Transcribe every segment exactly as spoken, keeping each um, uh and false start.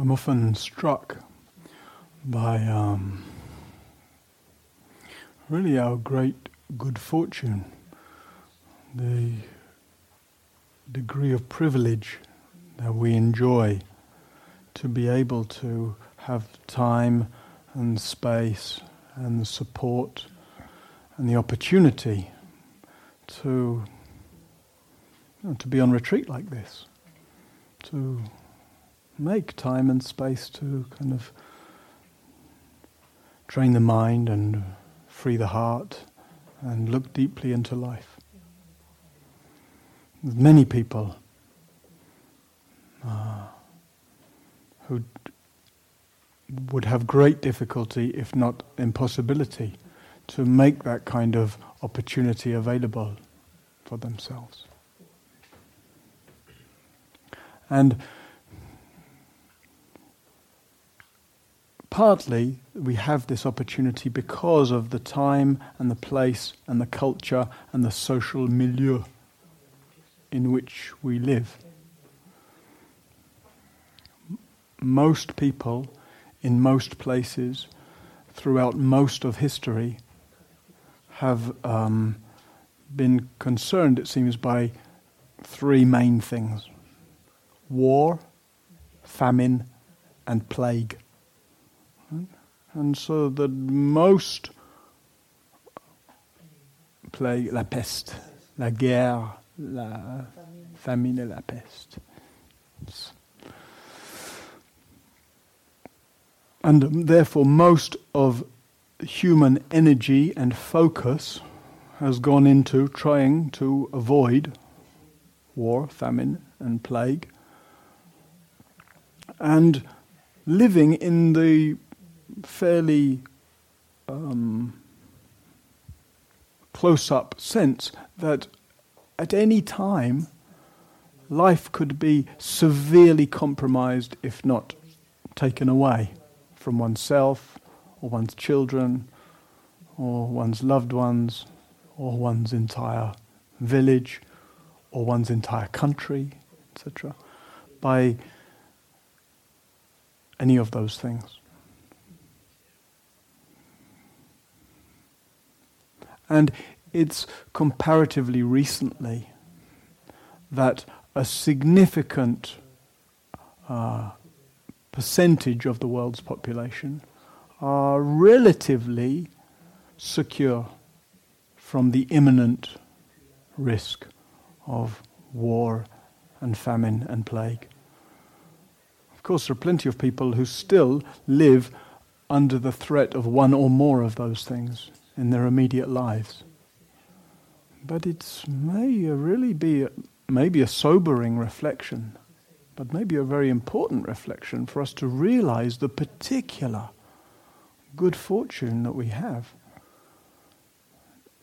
I'm often struck by um, really our great good fortune, the degree of privilege that we enjoy to be able to have time and space and the support and the opportunity to you know, to be on retreat like this, to make time and space to kind of train the mind and free the heart and look deeply into life. There's many people uh, who d- would have great difficulty, if not impossibility, to make that kind of opportunity available for themselves. And partly we have this opportunity because of the time and the place and the culture and the social milieu in which we live. Most people in most places throughout most of history have um, been concerned, it seems, by three main things: war, famine, and plague. And so the most plague, la peste, la guerre, la famine et la peste. And um, therefore most of human energy and focus has gone into trying to avoid war, famine, and plague, and living in the fairly um, close-up sense that at any time life could be severely compromised, if not taken away from oneself or one's children or one's loved ones or one's entire village or one's entire country, et cetera, by any of those things. And it's comparatively recently that a significant uh, percentage of the world's population are relatively secure from the imminent risk of war and famine and plague. Of course, there are plenty of people who still live under the threat of one or more of those things in their immediate lives. But it may really be a, maybe a sobering reflection, but maybe a very important reflection for us to realize the particular good fortune that we have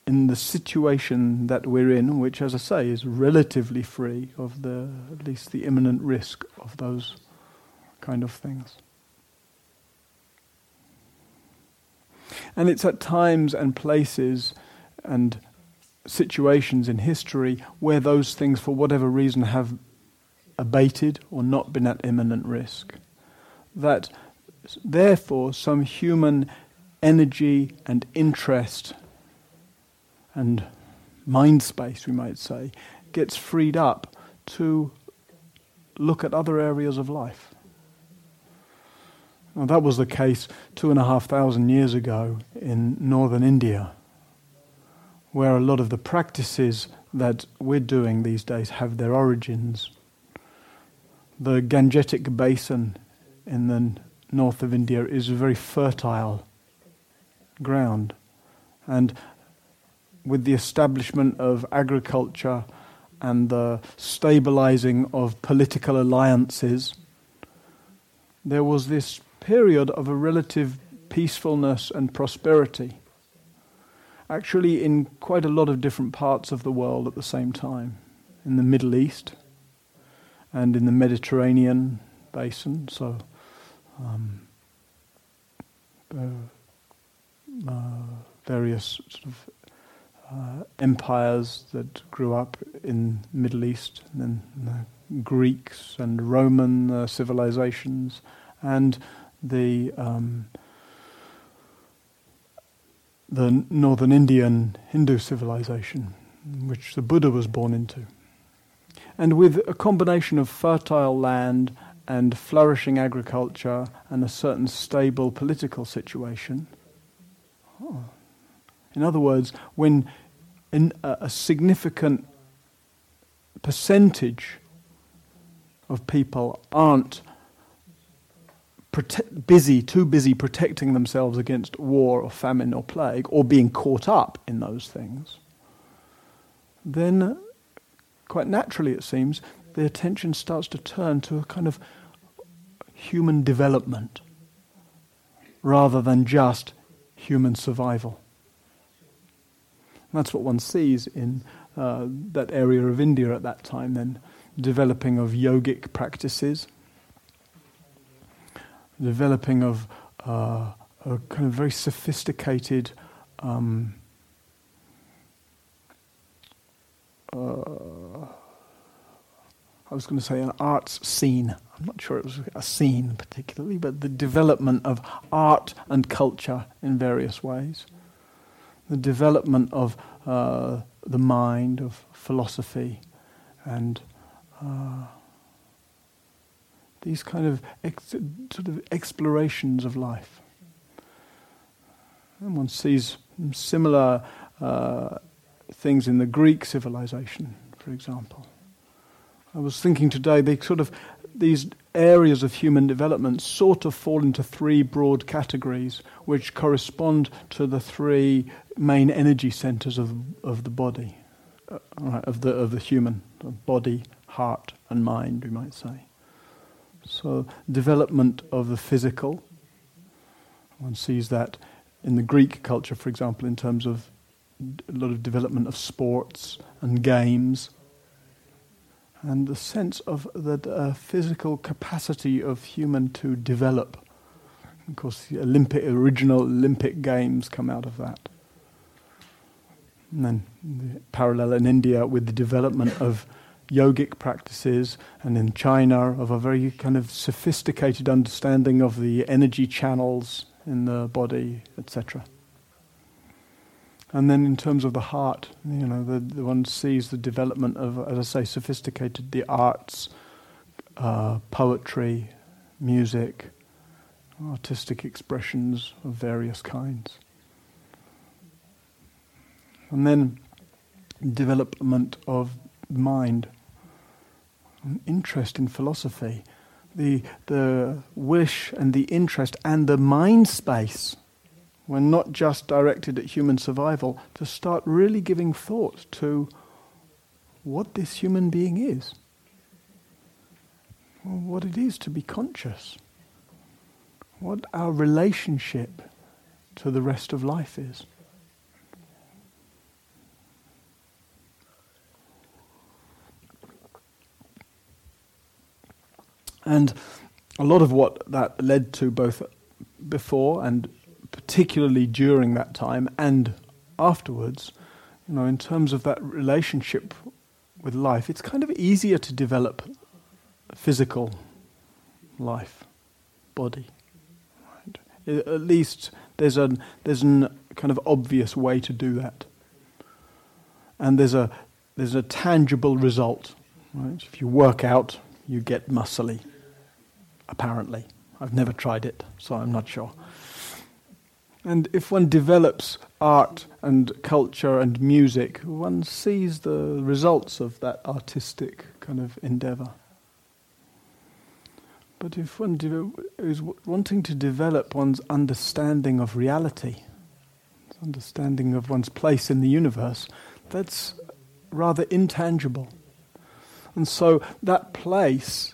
in the situation that we're in, which, as I say, is relatively free of the at least the imminent risk of those kind of things. And it's at times and places and situations in history where those things, for whatever reason, have abated or not been at imminent risk, that therefore some human energy and interest and mind space, we might say, gets freed up to look at other areas of life. Now, that was the case two and a half thousand years ago in northern India, where a lot of the practices that we're doing these days have their origins. The Gangetic Basin in the north of India is a very fertile ground, and with the establishment of agriculture and the stabilizing of political alliances, there was this period of a relative peacefulness and prosperity, actually in quite a lot of different parts of the world at the same time, in the Middle East and in the Mediterranean basin, so um, uh, uh, various sort of uh, empires that grew up in the Middle East, and then the Greeks and Roman uh, civilizations, and the um, the northern Indian Hindu civilization, which the Buddha was born into. And with a combination of fertile land and flourishing agriculture and a certain stable political situation. Oh. In other words, when in a, a significant percentage of people aren't prote- busy, too busy protecting themselves against war or famine or plague, or being caught up in those things, then quite naturally, it seems, the attention starts to turn to a kind of human development rather than just human survival. And that's what one sees in uh, that area of India at that time then, developing of yogic practices, developing of uh, a kind of very sophisticated um, Uh, I was going to say an arts scene. I'm not sure it was a scene particularly, but the development of art and culture in various ways. The development of uh, the mind, of philosophy, and uh, these kind of ex- sort of explorations of life. And one sees similar uh, things in the Greek civilization, for example. I was thinking today, they sort of these areas of human development sort of fall into three broad categories, which correspond to the three main energy centers of of the body, uh, of the of the human body, heart, and mind, we might say. So, development of the physical. One sees that in the Greek culture, for example, in terms of a lot of development of sports and games, and the sense of the uh, physical capacity of human to develop. Of course, the Olympic, original Olympic Games come out of that. And then the parallel in India with the development of yogic practices, and in China of a very kind of sophisticated understanding of the energy channels in the body, et cetera. And then in terms of the heart, you know, the, the one sees the development of, as I say, sophisticated, the arts, uh, poetry, music, artistic expressions of various kinds. And then development of mind, an interest in philosophy, the the wish and the interest and the mind space, when not just directed at human survival, to start really giving thought to what this human being is, what it is to be conscious, what our relationship to the rest of life is. And a lot of what that led to both before and particularly during that time and afterwards, you know, in terms of that relationship with life, it's kind of easier to develop physical life, body. Right? At least there's an there's an kind of obvious way to do that, and there's a there's a tangible result. Right? If you work out, you get muscly. Apparently, I've never tried it, so I'm not sure. And if one develops art and culture and music, one sees the results of that artistic kind of endeavor. But if one de- is w- wanting to develop one's understanding of reality, understanding of one's place in the universe, that's rather intangible. And so that place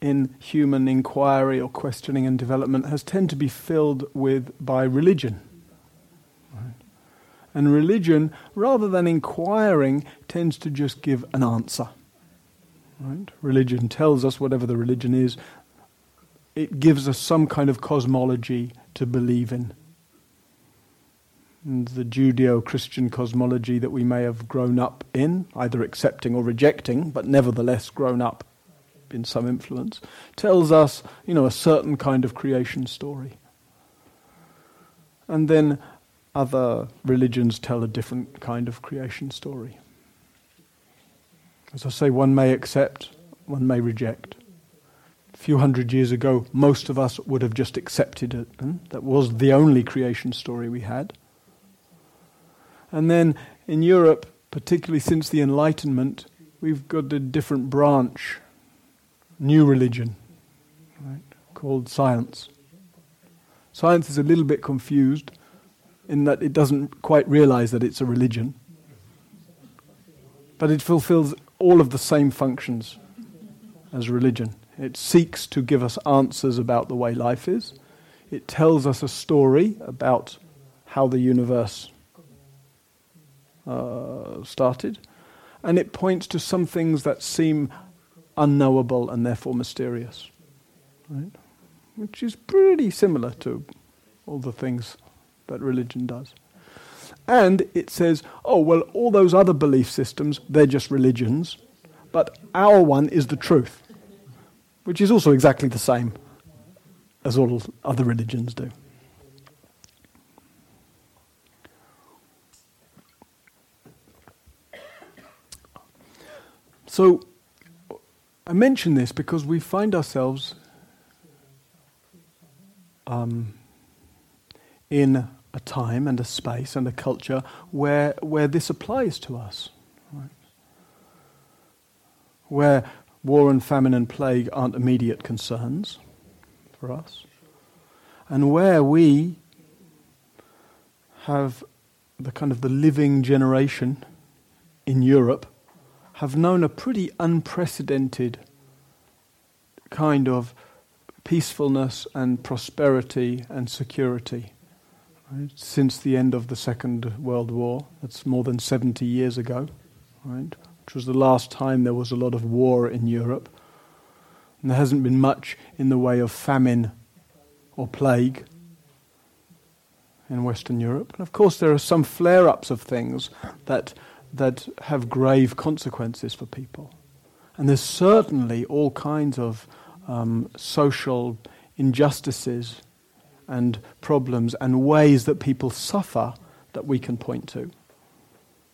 in human inquiry or questioning and development has tend to be filled with by religion. Right? And religion, rather than inquiring, tends to just give an answer. Right? Religion tells us, whatever the religion is, it gives us some kind of cosmology to believe in. And the Judeo-Christian cosmology that we may have grown up in, either accepting or rejecting, but nevertheless grown up been some influence, tells us, you know, a certain kind of creation story. And then other religions tell a different kind of creation story. As I say, one may accept, one may reject. A few hundred years ago, most of us would have just accepted it. Hmm? That was the only creation story we had. And then in Europe, particularly since the Enlightenment, we've got a different branch, new religion, right, called science. Science is a little bit confused in that it doesn't quite realize that it's a religion. But it fulfills all of the same functions as religion. It seeks to give us answers about the way life is. It tells us a story about how the universe Uh, started, and it points to some things that seem unknowable and therefore mysterious, right? Which is pretty similar to all the things that religion does. And it says, oh, well, all those other belief systems, they're just religions, but our one is the truth, which is also exactly the same as all other religions do. So, I mention this because we find ourselves um, in a time and a space and a culture where where this applies to us, right? Where war and famine and plague aren't immediate concerns for us, and where we have the kind of the living generation in Europe have known a pretty unprecedented kind of peacefulness and prosperity and security, right? Since the end of the Second World War. That's more than seventy years ago, right? Which was the last time there was a lot of war in Europe. And there hasn't been much in the way of famine or plague in Western Europe. And of course there are some flare-ups of things that that have grave consequences for people. And there's certainly all kinds of um, social injustices and problems and ways that people suffer that we can point to.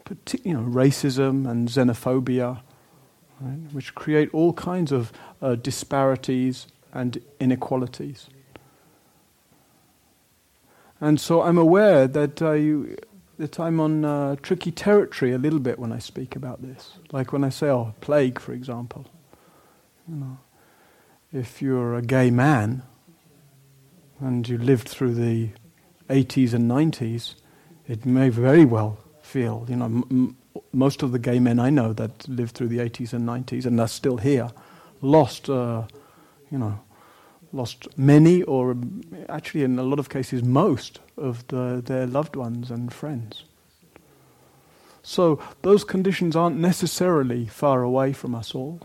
Partic- you know, racism and xenophobia, right, which create all kinds of uh, disparities and inequalities. And so I'm aware that uh, you... that I'm on uh, tricky territory a little bit when I speak about this. Like when I say, oh, plague, for example. You know, if you're a gay man and you lived through the eighties and nineties, it may very well feel, you know, m- m- most of the gay men I know that lived through the eighties and nineties and are still here, lost, uh, you know, lost many, or actually in a lot of cases most, of the, their loved ones and friends. So those conditions aren't necessarily far away from us all.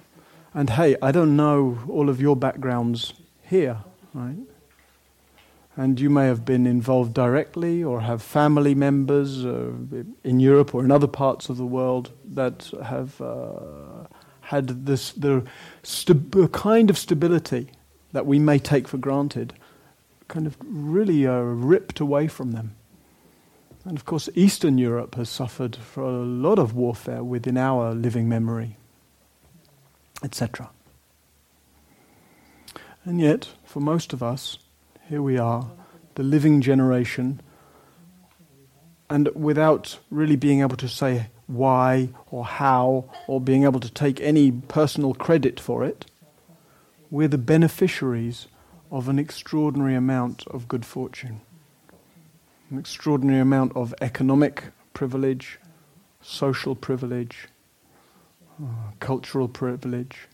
And hey, I don't know all of your backgrounds here, right? And you may have been involved directly or have family members uh, in Europe or in other parts of the world that have uh, had this the st- kind of stability that we may take for granted, kind of really uh, ripped away from them. And of course, Eastern Europe has suffered for a lot of warfare within our living memory, et cetera. And yet, for most of us, here we are, the living generation, and without really being able to say why or how or being able to take any personal credit for it, we're the beneficiaries of an extraordinary amount of good fortune, an extraordinary amount of economic privilege, social privilege, uh, cultural privilege.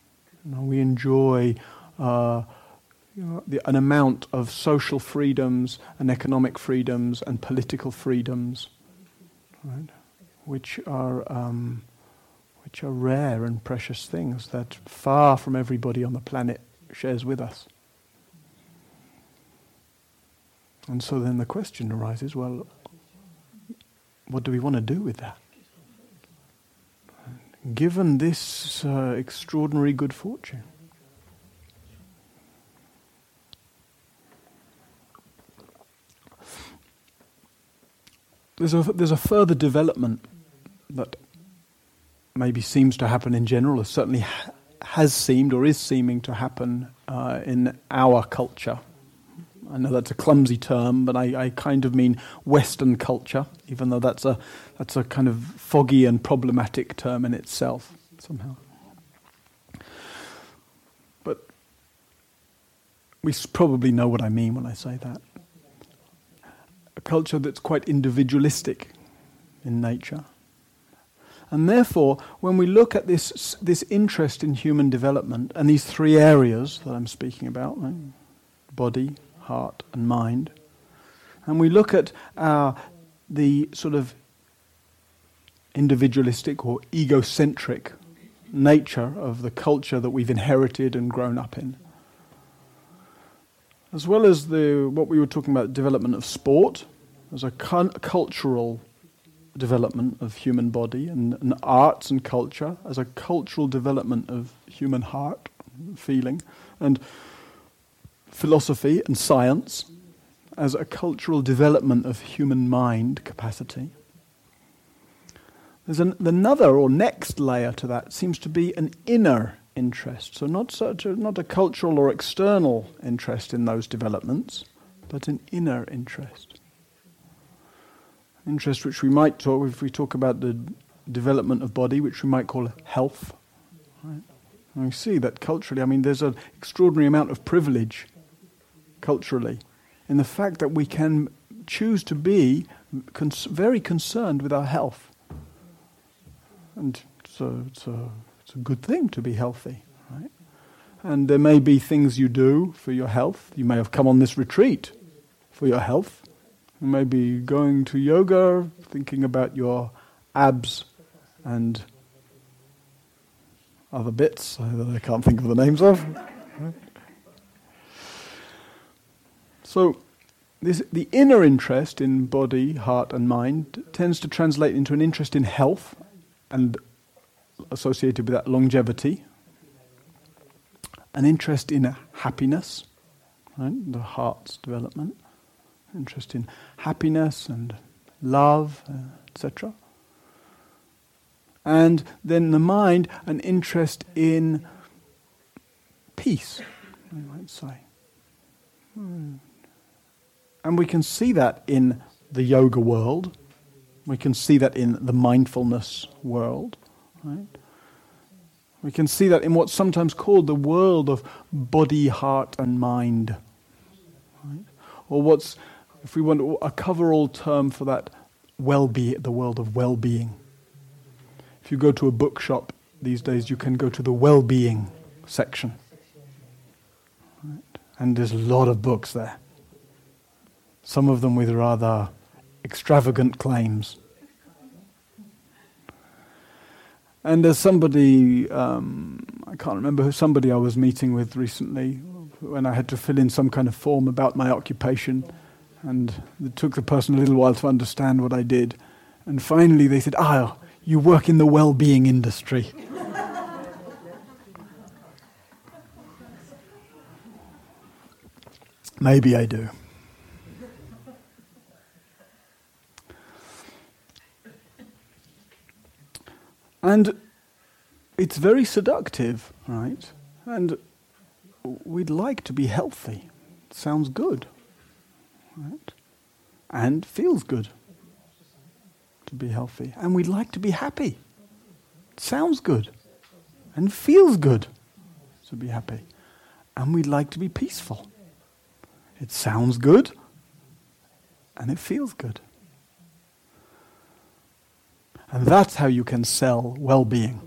You know, we enjoy uh, you know, the, an amount of social freedoms and economic freedoms and political freedoms, right, which are... Um, which are rare and precious things that far from everybody on the planet shares with us. And so then the question arises, well, what do we want to do with that? Given this uh, extraordinary good fortune, There's a, there's a further development that maybe seems to happen in general, or certainly ha- has seemed or is seeming to happen uh, in our culture. I know that's a clumsy term, but I, I kind of mean Western culture, even though that's a that's a kind of foggy and problematic term in itself somehow. But we probably know what I mean when I say that. A culture that's quite individualistic in nature. And therefore, when we look at this this interest in human development and these three areas that I'm speaking about, right? Body, heart and mind, and we look at our, the sort of individualistic or egocentric nature of the culture that we've inherited and grown up in, as well as the what we were talking about, development of sport, as a con- cultural development of human body, and, and arts and culture as a cultural development of human heart, feeling, and philosophy and science as a cultural development of human mind capacity. There's an, another or next layer to that seems to be an inner interest, so not such a, not a cultural or external interest in those developments, but an inner interest. Interest which we might talk, if we talk about the development of body, which we might call health. Right? And we see that culturally, I mean, there's an extraordinary amount of privilege culturally, in the fact that we can choose to be cons- very concerned with our health, and so it's a it's a good thing to be healthy, right? And there may be things you do for your health. You may have come on this retreat for your health. You may be going to yoga, thinking about your abs and other bits that I can't think of the names of. Right? So this, the inner interest in body, heart and mind tends to translate into an interest in health and associated with that longevity, an interest in happiness, right? The heart's development, interest in happiness and love, uh, et cetera. And then the mind, an interest in peace, I might say. Hmm. And we can see that in the yoga world. We can see that in the mindfulness world. Right? We can see that in what's sometimes called the world of body, heart, and mind. Right? Or what's, if we want a cover-all term for that, well-being, the world of well-being. If you go to a bookshop these days, you can go to the well-being section. Right? And there's a lot of books there. Some of them with rather extravagant claims. And there's somebody, um, I can't remember who, somebody I was meeting with recently when I had to fill in some kind of form about my occupation, and it took the person a little while to understand what I did. And finally they said, ah, oh, you work in the well-being industry. Maybe I do. And it's very seductive, right? And we'd like to be healthy. Sounds good, right? And feels good to be healthy. And we'd like to be happy. Sounds good. And feels good to be happy. And we'd like to be peaceful. It sounds good. And it feels good. And that's how you can sell well-being,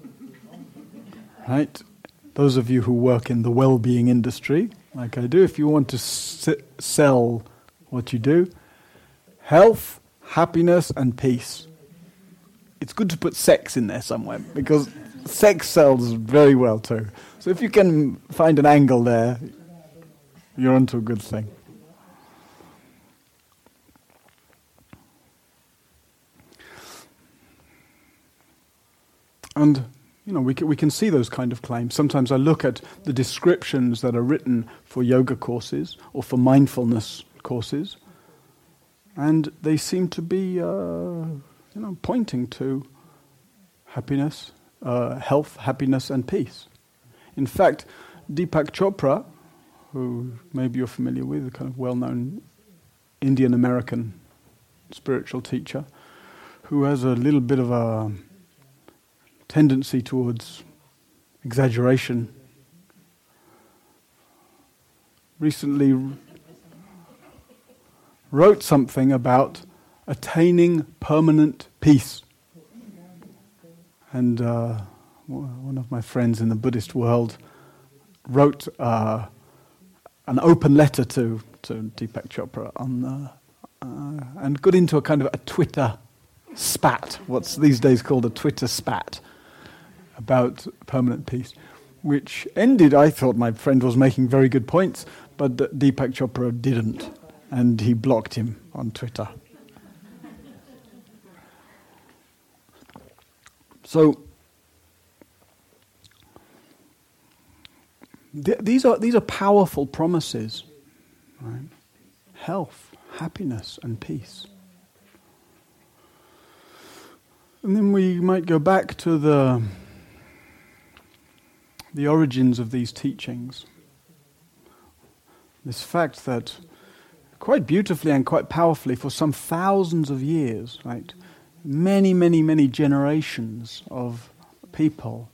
right? Those of you who work in the well-being industry, like I do, if you want to s- sell what you do, health, happiness, and peace. It's good to put sex in there somewhere, because sex sells very well too. So if you can find an angle there, you're onto a good thing. And, you know, we can, we can see those kind of claims. Sometimes I look at the descriptions that are written for yoga courses or for mindfulness courses, And they seem to be, uh, you know, pointing to happiness, uh, health, happiness, and peace. In fact, Deepak Chopra, who maybe you're familiar with, a kind of well-known Indian-American spiritual teacher, who has a little bit of a tendency towards exaggeration, recently wrote something about attaining permanent peace. And uh, one of my friends in the Buddhist world wrote uh, an open letter to, to Deepak Chopra on uh, uh, and got into a kind of a Twitter spat, what's these days called a Twitter spat, about permanent peace, which ended, I thought my friend was making very good points, but Deepak Chopra didn't, and he blocked him on Twitter. So th- these are these are powerful promises, right? Health, happiness, and peace. And then we might go back to the the origins of these teachings. This fact that quite beautifully and quite powerfully for some thousands of years, right, many, many, many generations of people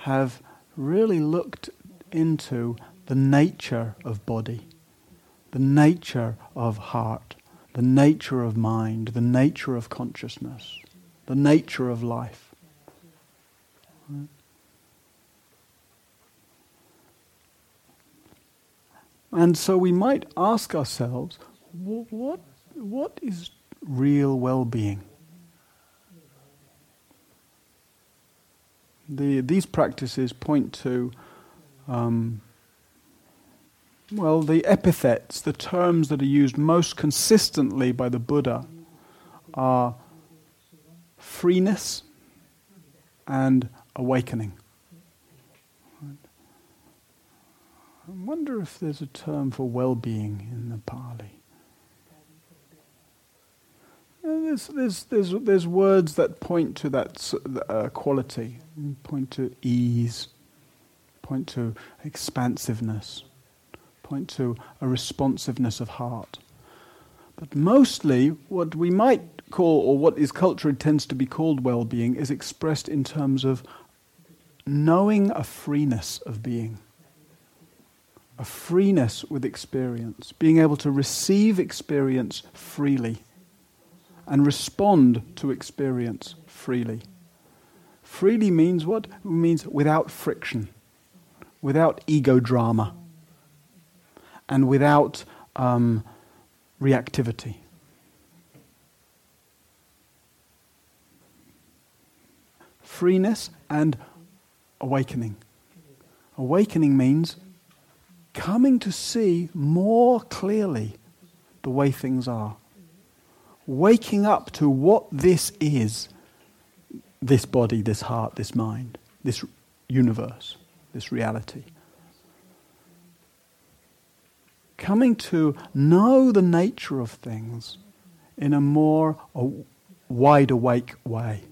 have really looked into the nature of body, the nature of heart, the nature of mind, the nature of consciousness, the nature of life. Right? And so we might ask ourselves, what what is real well-being? The, these practices point to, um, well, the epithets, the terms that are used most consistently by the Buddha are freeness and awakening. I wonder if there's a term for well-being in the Pali. There's there's there's there's words that point to that uh, quality, point to ease, point to expansiveness, point to a responsiveness of heart. But mostly, what we might call, or what is culturally tends to be called well-being, is expressed in terms of knowing a freeness of being. A freeness with experience, being able to receive experience freely and respond to experience freely. Freely means what? It means without friction, without ego drama, and without um, reactivity. Freeness and awakening. Awakening means coming to see more clearly the way things are. Waking up to what this is, this body, this heart, this mind, this universe, this reality. Coming to know the nature of things in a more wide-awake way.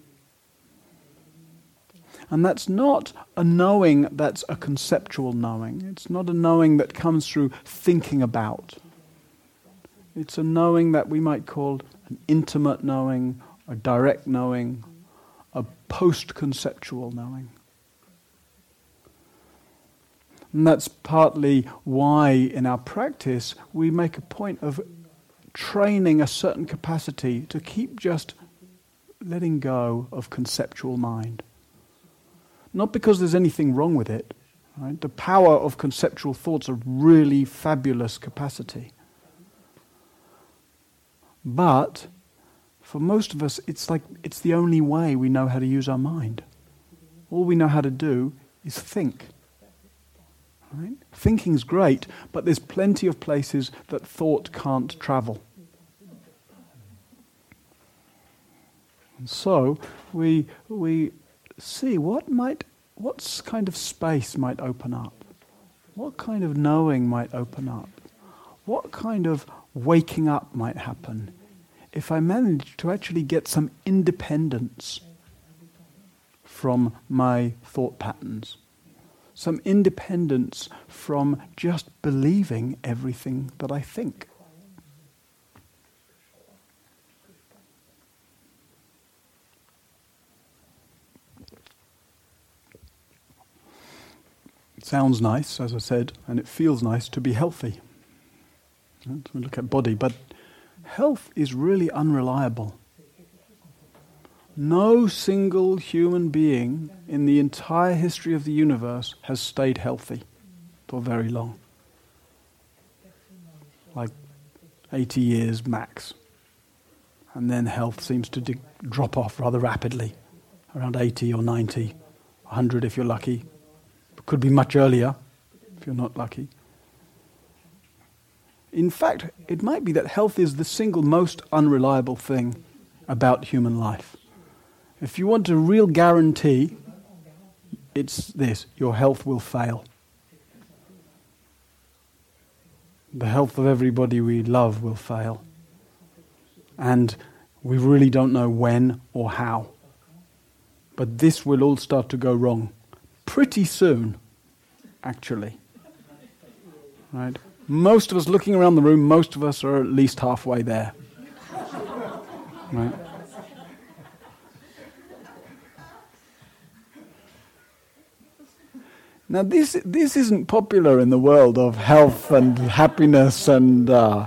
And that's not a knowing that's a conceptual knowing. It's not a knowing that comes through thinking about. It's a knowing that we might call an intimate knowing, a direct knowing, a post-conceptual knowing. And that's partly why in our practice we make a point of training a certain capacity to keep just letting go of conceptual mind. Not because there's anything wrong with it, right? The power of conceptual thought's a really fabulous capacity. But for most of us, it's like it's the only way we know how to use our mind. All we know how to do is think. Right? Thinking's great, but there's plenty of places that thought can't travel. And so we we. See what might, what kind of space might open up, what kind of knowing might open up, what kind of waking up might happen if I manage to actually get some independence from my thought patterns, some independence from just believing everything that I think. It sounds nice, as I said, and it feels nice to be healthy. We look at body, but health is really unreliable. No single human being in the entire history of the universe has stayed healthy for very long. Like eighty years max. And then health seems to d- drop off rather rapidly, around eighty or ninety, one hundred if you're lucky. Could be much earlier if you're not lucky. In fact, it might be that health is the single most unreliable thing about human life. If you want a real guarantee, it's this: your health will fail. The health of everybody we love will fail. And we really don't know when or how. But this will all start to go wrong pretty soon, actually. Right? Most of us looking around the room, most of us are at least halfway there. Right? Now, this this isn't popular in the world of health and happiness and uh,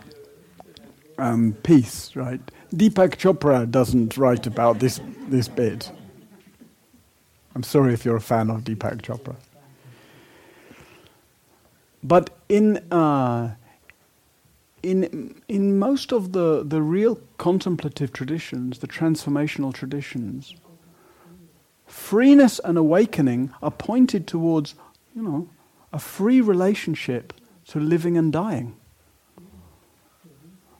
um, peace, right? Deepak Chopra doesn't write about this this bit. I'm sorry if you're a fan of Deepak Chopra. But in uh, in in most of the, the real contemplative traditions, the transformational traditions, freeness and awakening are pointed towards, you know, a free relationship to living and dying.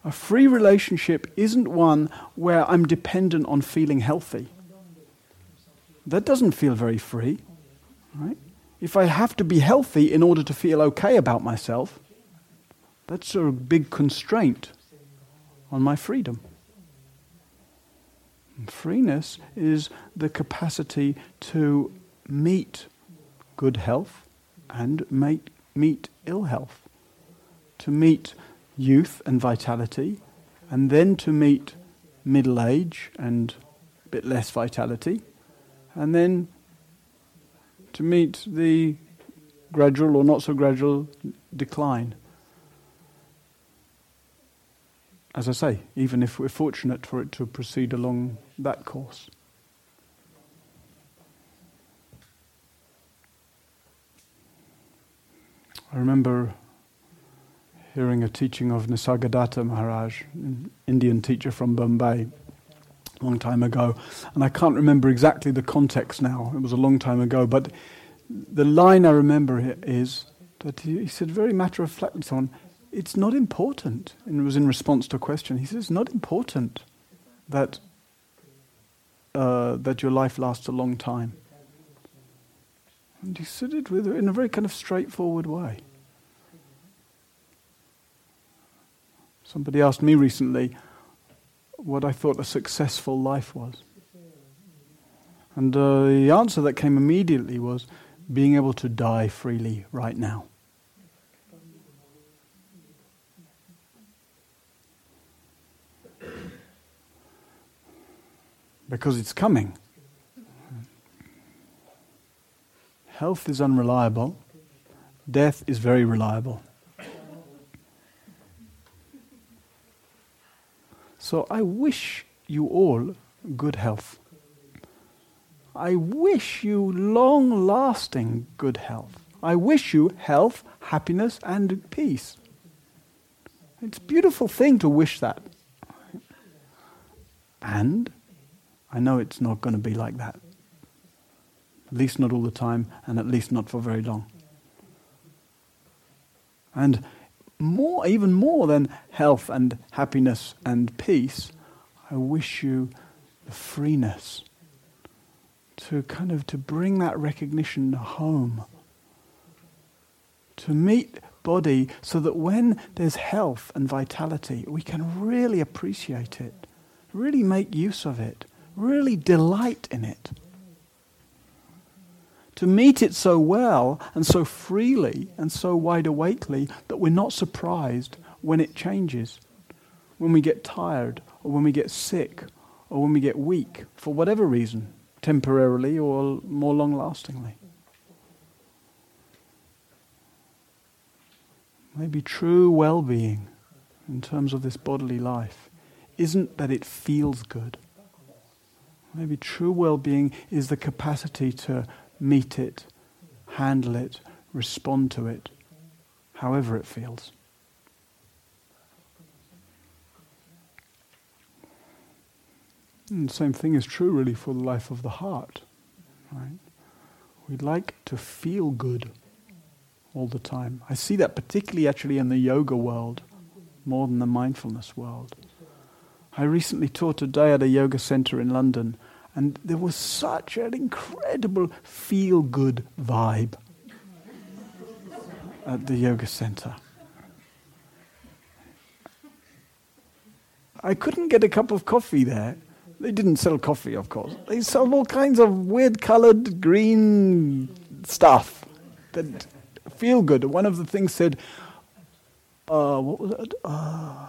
A free relationship isn't one where I'm dependent on feeling healthy. That doesn't feel very free, right? If I have to be healthy in order to feel okay about myself, that's a big constraint on my freedom. And freeness is the capacity to meet good health and mate, meet ill health, to meet youth and vitality, and then to meet middle age and a bit less vitality, and then to meet the gradual or not so gradual decline. As I say, even if we're fortunate for it to proceed along that course. I remember hearing a teaching of Nisargadatta Maharaj, an Indian teacher from Bombay, a long time ago, and I can't remember exactly the context now, it was a long time ago, but the line I remember is that he said very matter-of-fact on, it's not important, and it was in response to a question, he says it's not important that uh, that your life lasts a long time. And he said it with, in a very kind of straightforward way. Somebody asked me recently what I thought a successful life was. And uh, the answer that came immediately was being able to die freely right now. Because it's coming. Health is unreliable. Death is very reliable. So I wish you all good health. I wish you long-lasting good health. I wish you health, happiness, and peace. It's a beautiful thing to wish that. And I know it's not going to be like that. At least not all the time, and at least not for very long. And more, even more than health and happiness and peace, I wish you the freeness to kind of to bring that recognition home, to meet body so that when there's health and vitality, we can really appreciate it, really make use of it, really delight in it. To meet it so well and so freely and so wide-awakely that we're not surprised when it changes, when we get tired or when we get sick or when we get weak for whatever reason, temporarily or more long-lastingly. Maybe true well-being in terms of this bodily life isn't that it feels good. Maybe true well-being is the capacity to meet it, handle it, respond to it, however it feels. And the same thing is true really for the life of the heart, right? We'd like to feel good all the time. I see that particularly actually in the yoga world, more than the mindfulness world. I recently taught a day at a yoga center in London, and there was such an incredible feel-good vibe at the yoga center. I couldn't get a cup of coffee there. They didn't sell coffee, of course. They sold all kinds of weird-colored green stuff that feel good. One of the things said, uh, what was it? Uh,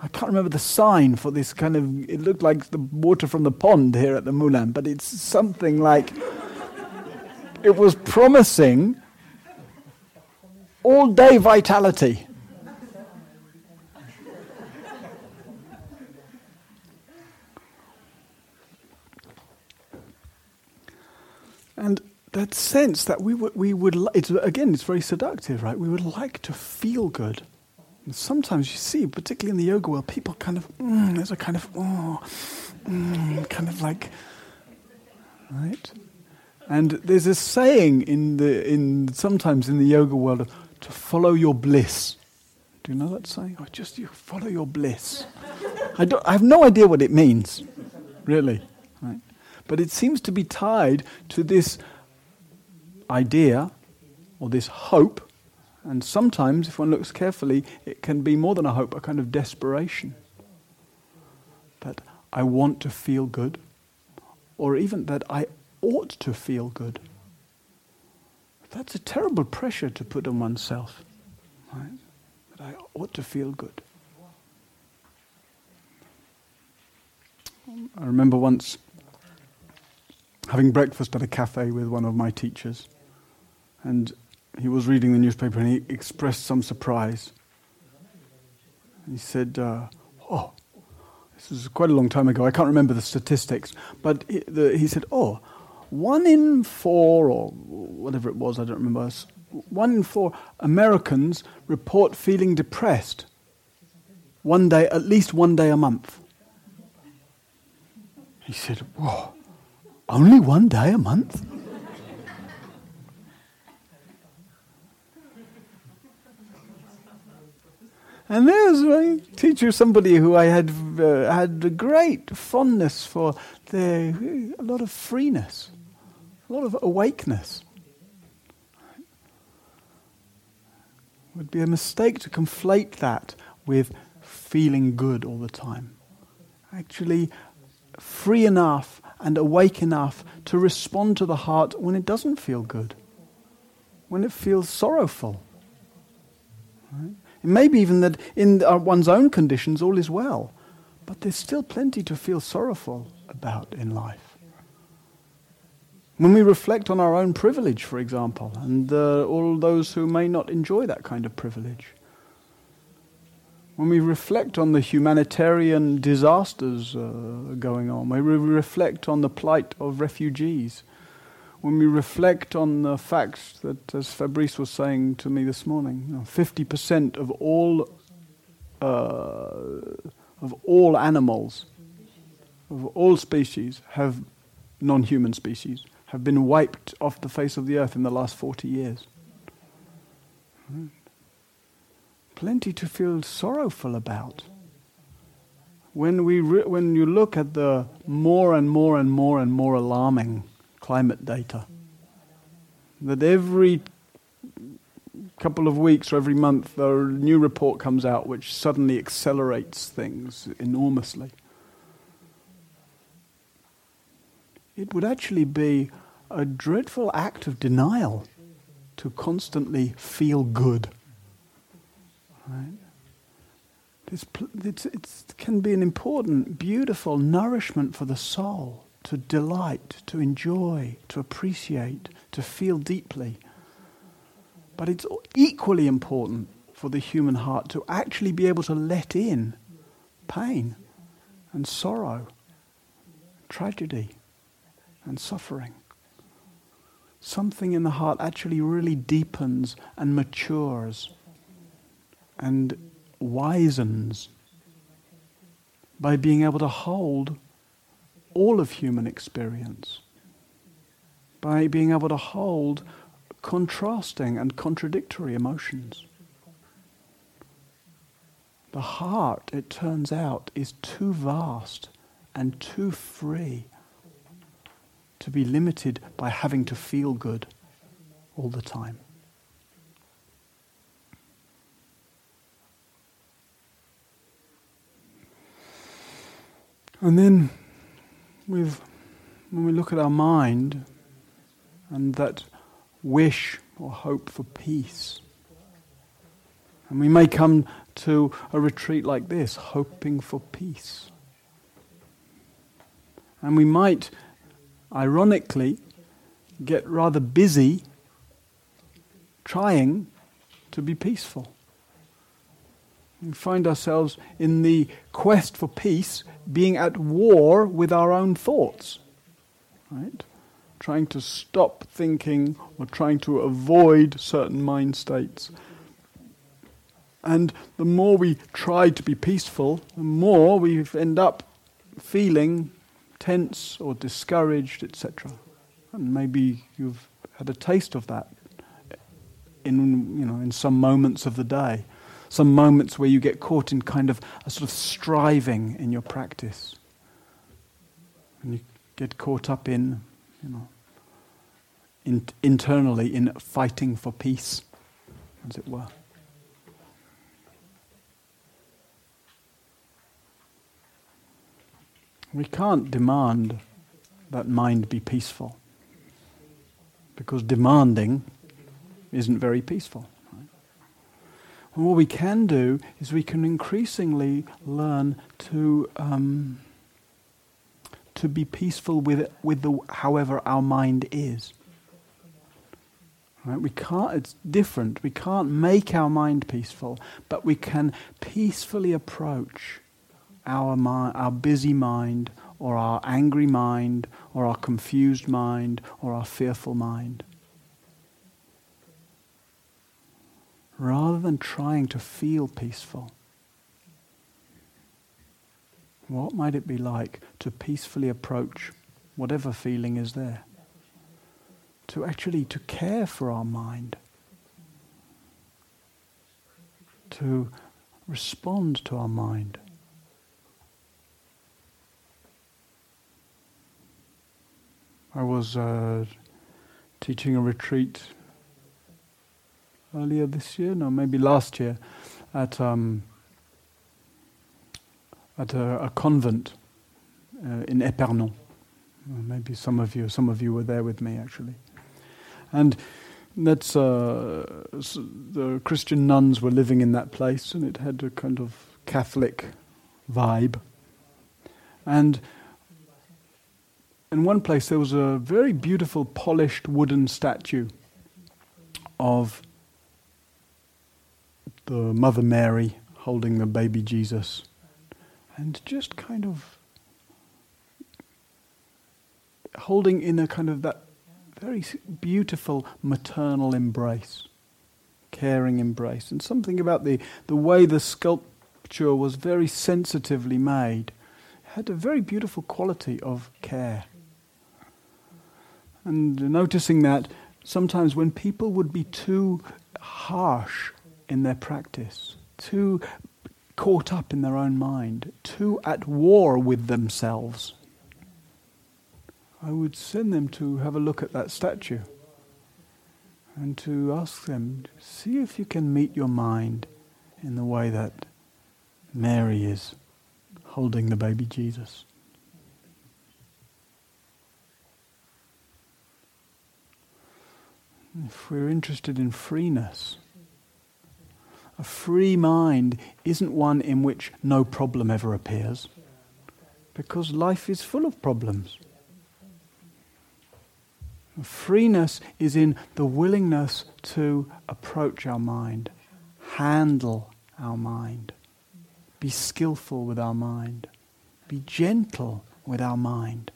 I can't remember the sign for this kind of, it looked like the water from the pond here at the Moulin, but it's something like, it was promising all-day vitality. And that sense that we would, we would it's, again, it's very seductive, right? We would like to feel good. And sometimes you see, particularly in the yoga world, people kind of, mm, there's a kind of, oh, mm, kind of like, right? And there's a saying in the, in sometimes in the yoga world, of, to follow your bliss. Do you know that saying? Oh, just you follow your bliss. I don't, I have no idea what it means, really, right? But it seems to be tied to this idea or this hope, and sometimes, if one looks carefully, it can be more than a hope, a kind of desperation. That I want to feel good, or even that I ought to feel good. That's a terrible pressure to put on oneself, right? That I ought to feel good. I remember once having breakfast at a cafe with one of my teachers, and he was reading the newspaper and he expressed some surprise. And he said, uh, oh, this is quite a long time ago, I can't remember the statistics, but he, the, he said, oh, one in four, or whatever it was, I don't remember, one in four Americans report feeling depressed one day, at least one day a month. He said, whoa. Only one day a month? And there's my teacher, somebody who I had uh, had a great fondness for, their, a lot of freeness, a lot of awakeness. It would be a mistake to conflate that with feeling good all the time. Actually, free enough and awake enough to respond to the heart when it doesn't feel good, when it feels sorrowful. Right? It may be even that in one's own conditions all is well, but there's still plenty to feel sorrowful about in life. When we reflect on our own privilege, for example, and uh, all those who may not enjoy that kind of privilege, when we reflect on the humanitarian disasters uh, going on, when we reflect on the plight of refugees, when we reflect on the fact that, as Fabrice was saying to me this morning, you know, fifty percent of all uh, of all animals, of all species, have non-human species, have been wiped off the face of the earth in the last forty years. Mm. Plenty to feel sorrowful about. When we re- when you look at the more and more and more and more alarming climate data, that every couple of weeks or every month, a new report comes out which suddenly accelerates things enormously. It would actually be a dreadful act of denial to constantly feel good. Right? It's, it's, it's, it can be an important, beautiful nourishment for the soul, to delight, to enjoy, to appreciate, to feel deeply. But it's equally important for the human heart to actually be able to let in pain and sorrow, tragedy and suffering. Something in the heart actually really deepens and matures and wisens by being able to hold all of human experience, by being able to hold contrasting and contradictory emotions. The heart, it turns out, is too vast and too free to be limited by having to feel good all the time. And then we've, when we look at our mind and that wish or hope for peace, and we may come to a retreat like this hoping for peace, and we might ironically get rather busy trying to be peaceful. We find ourselves in the quest for peace being at war with our own thoughts, right? Trying to stop thinking or trying to avoid certain mind states. And the more we try to be peaceful, the more we end up feeling tense or discouraged, et cetera. And maybe you've had a taste of that in, you know, in some moments of the day. Some moments where you get caught in kind of a sort of striving in your practice. And you get caught up in, you know, in, internally in fighting for peace, as it were. We can't demand that mind be peaceful, because demanding isn't very peaceful. And what we can do is we can increasingly learn to um, to be peaceful with with the however our mind is. Right? We can't. It's different. We can't make our mind peaceful, but we can peacefully approach our mi- our busy mind, or our angry mind, or our confused mind, or our fearful mind, rather than trying to feel peaceful. What might it be like to peacefully approach whatever feeling is there? To actually to care for our mind, to respond to our mind. I was uh, teaching a retreat earlier this year, no, maybe last year, at um, at a, a convent uh, in Epernon. Maybe some of you, some of you were there with me actually, and that's uh, the Christian nuns were living in that place, and it had a kind of Catholic vibe. And in one place, there was a very beautiful polished wooden statue of the Mother Mary holding the baby Jesus, and just kind of holding in a kind of that very beautiful maternal embrace, caring embrace. And something about the, the way the sculpture was very sensitively made had a very beautiful quality of care. And noticing that sometimes when people would be too harsh in their practice, too caught up in their own mind, too at war with themselves, I would send them to have a look at that statue and to ask them, see if you can meet your mind in the way that Mary is holding the baby Jesus. If we're interested in freeness, a free mind isn't one in which no problem ever appears, because life is full of problems. Freeness is in the willingness to approach our mind, handle our mind, be skillful with our mind, be gentle with our mind.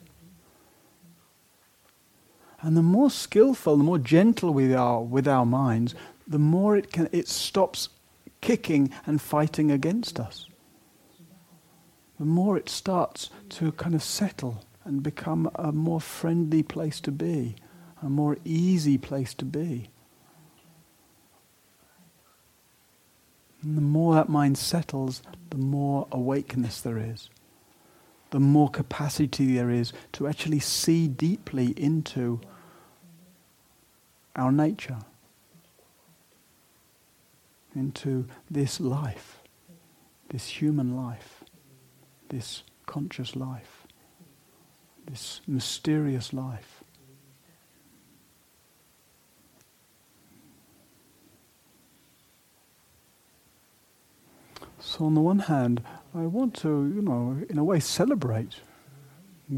And the more skillful, the more gentle we are with our minds, the more it can it stops kicking and fighting against us. The more it starts to kind of settle and become a more friendly place to be, a more easy place to be. And the more that mind settles, the more awakeness there is, the more capacity there is to actually see deeply into our nature, into this life, this human life, this conscious life, this mysterious life. So on the one hand, I want to, you know, in a way celebrate,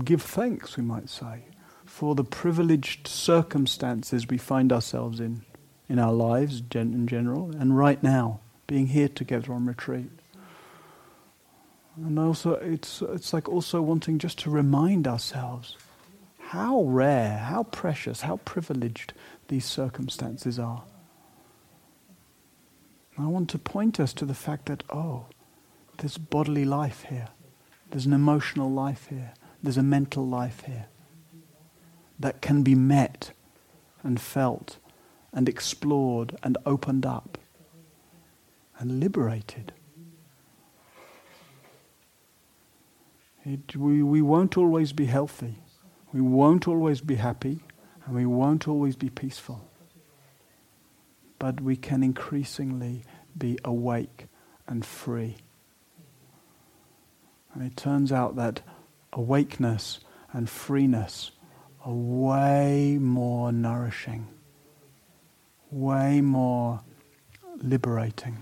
give thanks, we might say, for the privileged circumstances we find ourselves in, in our lives gen- in general, and right now, being here together on retreat. And also, it's it's like also wanting just to remind ourselves how rare, how precious, how privileged these circumstances are. And I want to point us to the fact that, oh, there's bodily life here. There's an emotional life here. There's a mental life here that can be met and felt and explored and opened up and liberated. It, we, we won't always be healthy. We won't always be happy, and we won't always be peaceful. But we can increasingly be awake and free. And it turns out that awakeness and freeness are way more nourishing, way more liberating,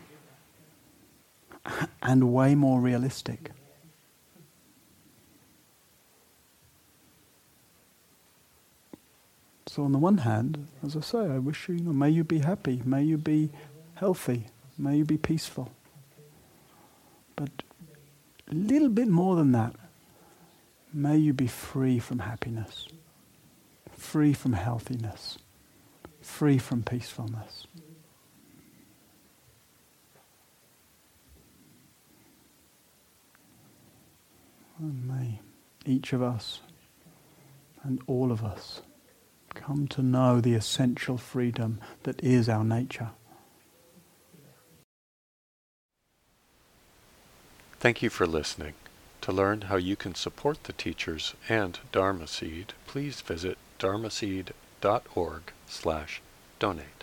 and way more realistic. So on the one hand, as I say, I wish you, you know, may you be happy, may you be healthy, may you be peaceful. But a little bit more than that, may you be free from happiness, free from healthiness, free from peacefulness. And may each of us and all of us come to know the essential freedom that is our nature. Thank you for listening. To learn how you can support the teachers and Dharma Seed, please visit dharmaseed dot org slash donate.